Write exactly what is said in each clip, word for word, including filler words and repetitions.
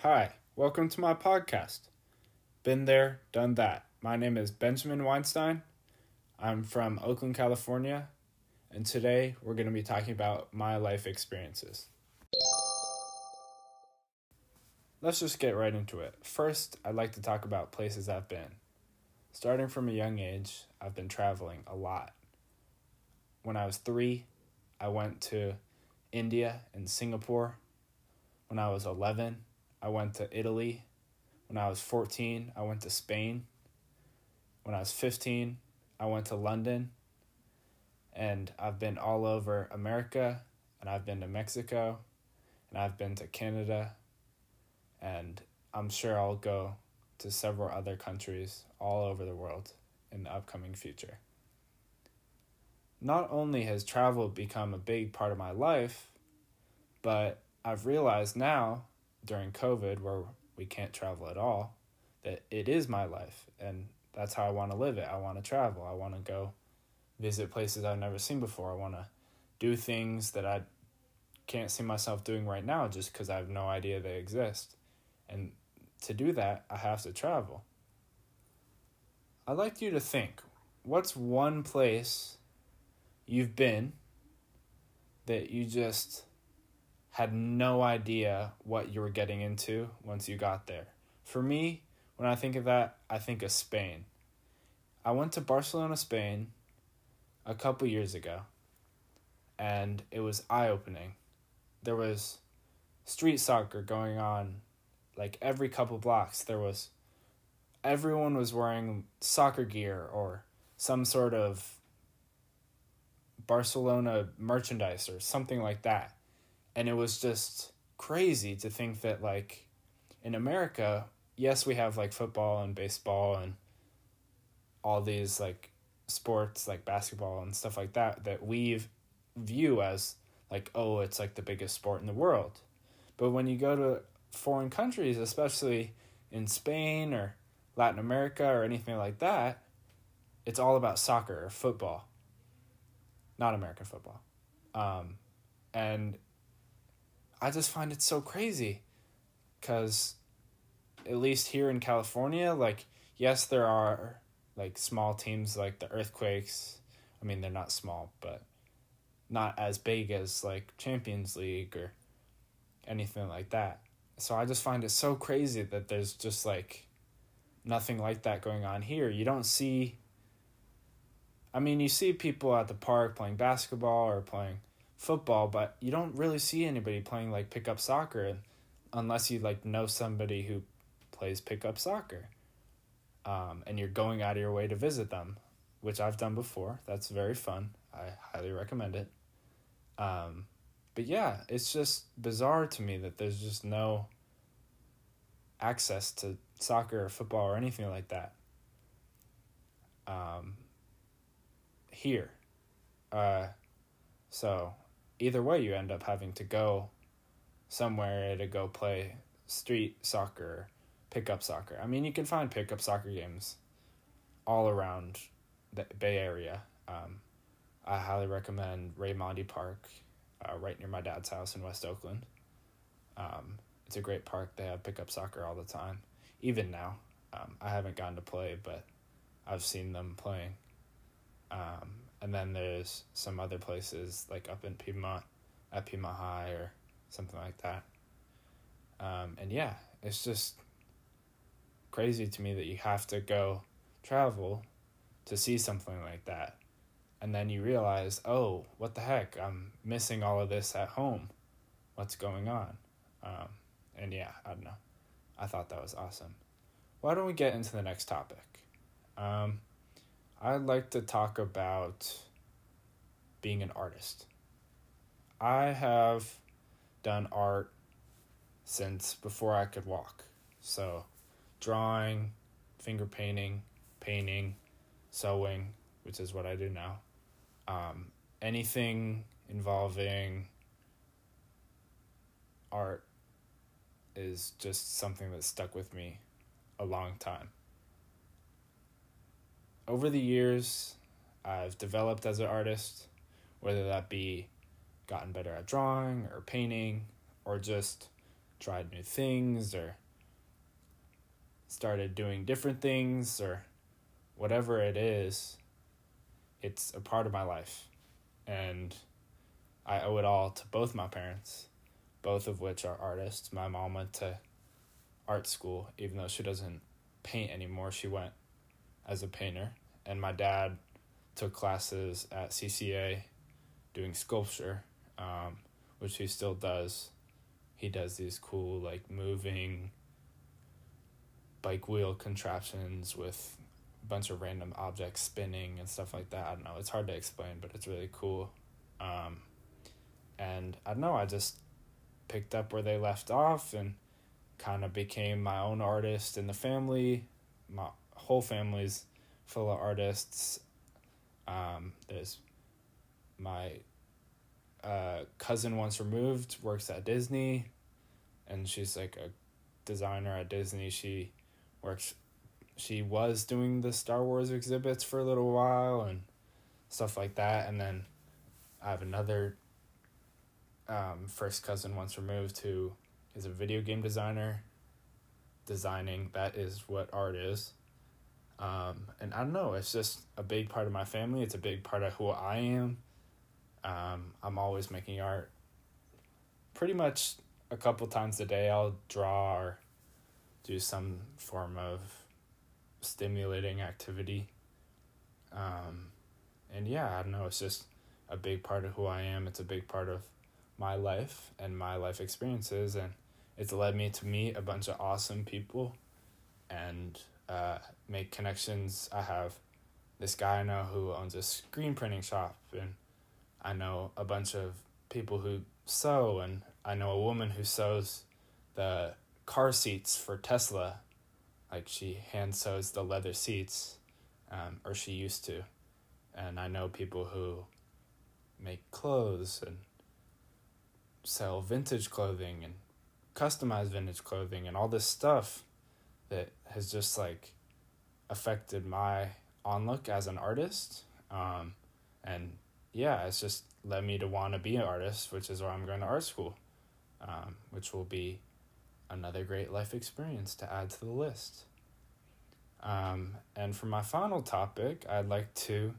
Hi, welcome to my podcast. Been there, done that. My name is Benjamin Weinstein. I'm from Oakland, California, and today we're going to be talking about my life experiences. Let's just get right into it. First, I'd like to talk about places I've been. Starting from a young age, I've been traveling a lot. When I was three, I went to India and Singapore. When I was eleven, I went to Italy. When I was fourteen, I went to Spain. When I was fifteen, I went to London. And I've been all over America, and I've been to Mexico, and I've been to Canada, and I'm sure I'll go to several other countries all over the world in the upcoming future. Not only has travel become a big part of my life, but I've realized now during COVID, where we can't travel at all, that it is my life, and that's how I want to live it. I want to travel. I want to go visit places I've never seen before. I want to do things that I can't see myself doing right now just because I have no idea they exist. And to do that, I have to travel. I'd like you to think, what's one place you've been that you just had no idea what you were getting into once you got there? For me, when I think of that, I think of Spain. I went to Barcelona, Spain a couple years ago, and it was eye-opening. There was street soccer going on, like every couple blocks. There was, everyone was wearing soccer gear or some sort of Barcelona merchandise or something like that. And it was just crazy to think that, like, in America, yes, we have, like, football and baseball and all these, like, sports, like basketball and stuff like that, that we view as, like, oh, it's, like, the biggest sport in the world. But when you go to foreign countries, especially in Spain or Latin America or anything like that, it's all about soccer or football, not American football. Um, and... I just find it so crazy because at least here in California, like, yes, there are, like, small teams like the Earthquakes. I mean, they're not small, but not as big as, like, Champions League or anything like that. So I just find it so crazy that there's just, like, nothing like that going on here. You don't see, I mean, you see people at the park playing basketball or playing football, but you don't really see anybody playing, like, pickup soccer unless you, like, know somebody who plays pickup soccer, um, and you're going out of your way to visit them, which I've done before. That's very fun. I highly recommend it. Um, but yeah, it's just bizarre to me that there's just no access to soccer or football or anything like that um, here. Uh, so... Either way, you end up having to go somewhere to go play street soccer, pickup soccer. I mean, you can find pickup soccer games all around the Bay Area. Um, I highly recommend Raimondi Park, uh, right near my dad's house in West Oakland. Um, it's a great park. They have pickup soccer all the time, even now. Um, I haven't gone to play, but I've seen them playing. Um, And then there's some other places, like up in Piedmont, at Piedmont High or something like that. Um, and yeah, it's just crazy to me that you have to go travel to see something like that. And then you realize, oh, what the heck? I'm missing all of this at home. What's going on? Um, and yeah, I don't know. I thought that was awesome. Why don't we get into the next topic? Um... I'd like to talk about being an artist. I have done art since before I could walk. So drawing, finger painting, painting, sewing, which is what I do now. Um, anything involving art is just something that stuck with me a long time. Over the years, I've developed as an artist, whether that be gotten better at drawing or painting or just tried new things or started doing different things or whatever it is, it's a part of my life. And I owe it all to both my parents, both of which are artists. My mom went to art school, even though she doesn't paint anymore. She went as a painter. And my dad took classes at C C A doing sculpture, um, which he still does. He does these cool, like, moving bike wheel contraptions with a bunch of random objects spinning and stuff like that. I don't know. It's hard to explain, but it's really cool. Um, and I don't know. I just picked up where they left off and kind of became my own artist in the family. My whole family's full of artists. Um, there's my uh, cousin once removed, works at Disney, and she's like a designer at Disney. She works, she was doing the Star Wars exhibits for a little while and stuff like that. And then I have another um, first cousin once removed who is a video game designer, designing. That is what art is. Um, and I don't know, it's just a big part of my family. It's a big part of who I am. Um, I'm always making art. Pretty much a couple times a day I'll draw or do some form of stimulating activity. Um, and yeah, I don't know, it's just a big part of who I am. It's a big part of my life and my life experiences. And it's led me to meet a bunch of awesome people and Uh, make connections. I have this guy I know who owns a screen printing shop, and I know a bunch of people who sew, and I know a woman who sews the car seats for Tesla. Like, she hand sews the leather seats, um, or she used to. And I know people who make clothes and sell vintage clothing and customize vintage clothing and all this stuff that has just, like, affected my outlook as an artist. Um, and, yeah, it's just led me to want to be an artist, which is why I'm going to art school, um, which will be another great life experience to add to the list. Um, and for my final topic, I'd like to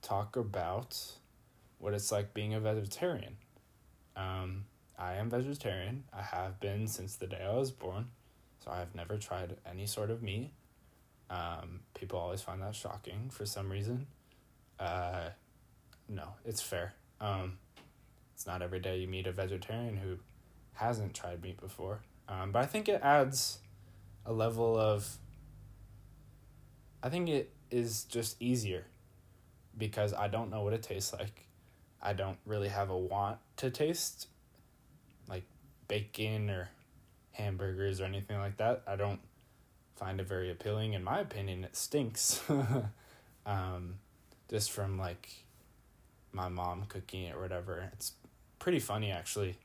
talk about what it's like being a vegetarian. Um, I am vegetarian. I have been since the day I was born. So I've never tried any sort of meat. Um, people always find that shocking for some reason. Uh, no, it's fair. Um, it's not every day you meet a vegetarian who hasn't tried meat before. Um, but I think it adds a level of... I think it is just easier because I don't know what it tastes like. I don't really have a want to taste like bacon or hamburgers or anything like that. I don't find it very appealing. In my opinion, it stinks. um, just from, like, my mom cooking it or whatever. It's pretty funny, actually.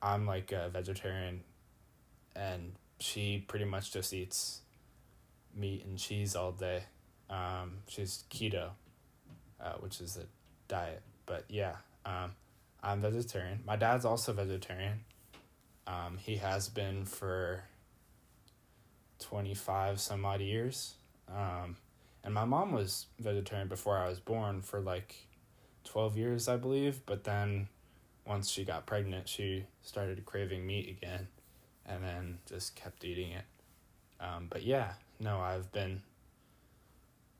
I'm, like, a vegetarian, and she pretty much just eats meat and cheese all day. Um, she's keto, uh, which is a diet. But, yeah, um, I'm vegetarian. My dad's also vegetarian. Um, he has been for twenty-five some odd years. Um, and my mom was vegetarian before I was born for like twelve years, I believe. But then once she got pregnant, she started craving meat again and then just kept eating it. Um, but yeah, no, I've been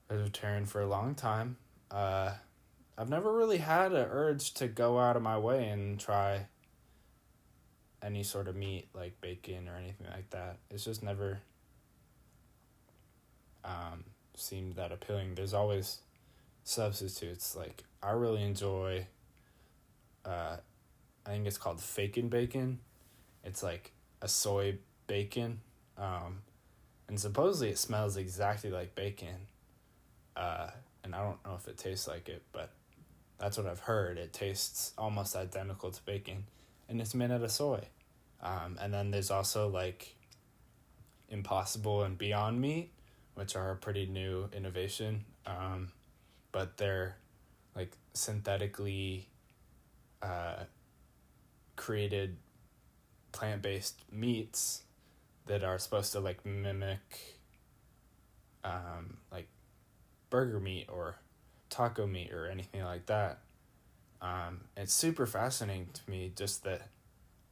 vegetarian for a long time. Uh, I've never really had an urge to go out of my way and try any sort of meat, like bacon or anything like that. It's just never um, seemed that appealing. There's always substitutes. Like, I really enjoy, uh, I think it's called fakin' bacon. It's like a soy bacon. Um, and supposedly it smells exactly like bacon. Uh, and I don't know if it tastes like it, but that's what I've heard. It tastes almost identical to bacon. And it's made out of soy. Um, and then there's also, like, Impossible and Beyond Meat, which are a pretty new innovation. Um, but they're, like, synthetically uh, created plant-based meats that are supposed to, like, mimic, um, like, burger meat or taco meat or anything like that. Um, it's super fascinating to me just that,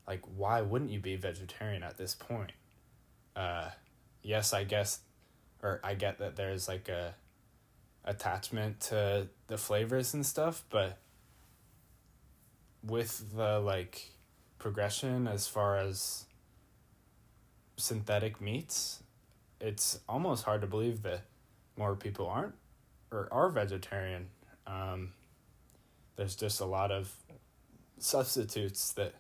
like, why wouldn't you be vegetarian at this point? Uh, yes, I guess, or I get that there's, like, a attachment to the flavors and stuff, but with the, like, progression as far as synthetic meats, it's almost hard to believe that more people aren't or are vegetarian. Um, there's just a lot of substitutes that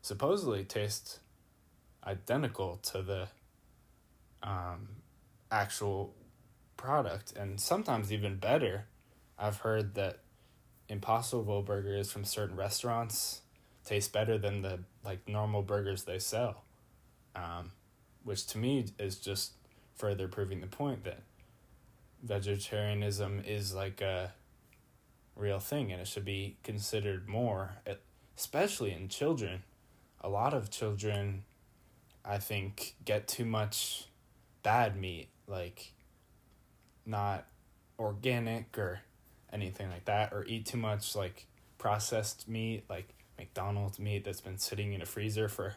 supposedly taste identical to the um, actual product, and sometimes even better. I've heard that Impossible burgers from certain restaurants taste better than the, like, normal burgers they sell, um, which to me is just further proving the point that vegetarianism is, like, a real thing, and it should be considered more, especially in children. A lot of children, I think, get too much bad meat, like, not organic or anything like that, or eat too much, like, processed meat, like McDonald's meat that's been sitting in a freezer for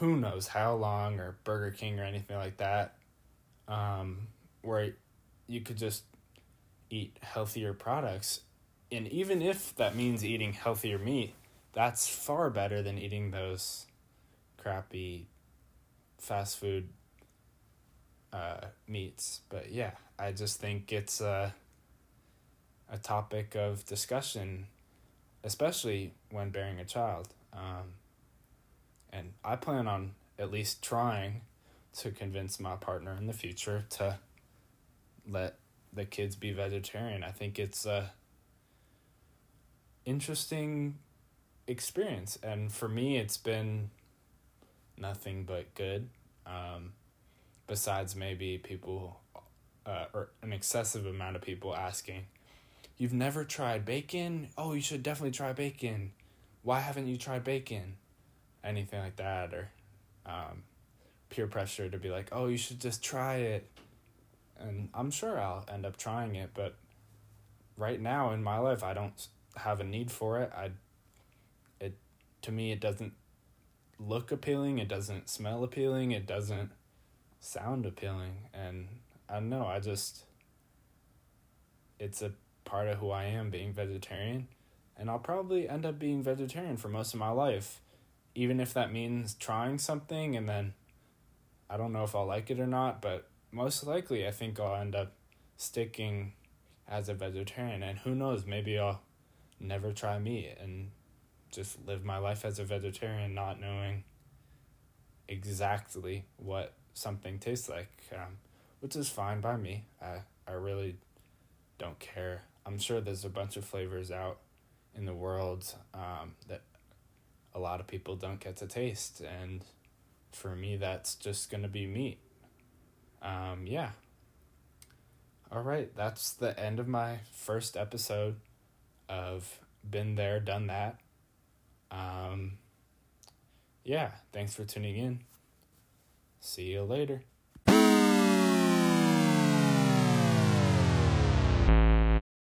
who knows how long, or Burger King or anything like that, um, where you could just eat healthier products. And even if that means eating healthier meat, that's far better than eating those crappy fast food uh, meats. But yeah, I just think it's a, a topic of discussion, especially when bearing a child. Um, and I plan on at least trying to convince my partner in the future to let the kids be vegetarian. I think it's a interesting experience, and for me it's been nothing but good, um, besides maybe people uh, or an excessive amount of people asking, "You've never tried bacon? Oh, you should definitely try bacon. Why haven't you tried bacon?" Anything like that, or um, peer pressure to be like, "Oh, you should just try it." And I'm sure I'll end up trying it, but right now in my life, I don't have a need for it. I, it to me, it doesn't look appealing. It doesn't smell appealing. It doesn't sound appealing. And I don't know, I just, it's a part of who I am, being vegetarian, and I'll probably end up being vegetarian for most of my life, even if that means trying something and then I don't know if I'll like it or not, but most likely I think I'll end up sticking as a vegetarian. And who knows, maybe I'll never try meat and just live my life as a vegetarian, not knowing exactly what something tastes like, um, which is fine by me. I, I really don't care. I'm sure there's a bunch of flavors out in the world um, that a lot of people don't get to taste. And for me, that's just going to be meat. Um, yeah. All right. That's the end of my first episode of Been There, Done That. Um, yeah. Thanks for tuning in. See you later.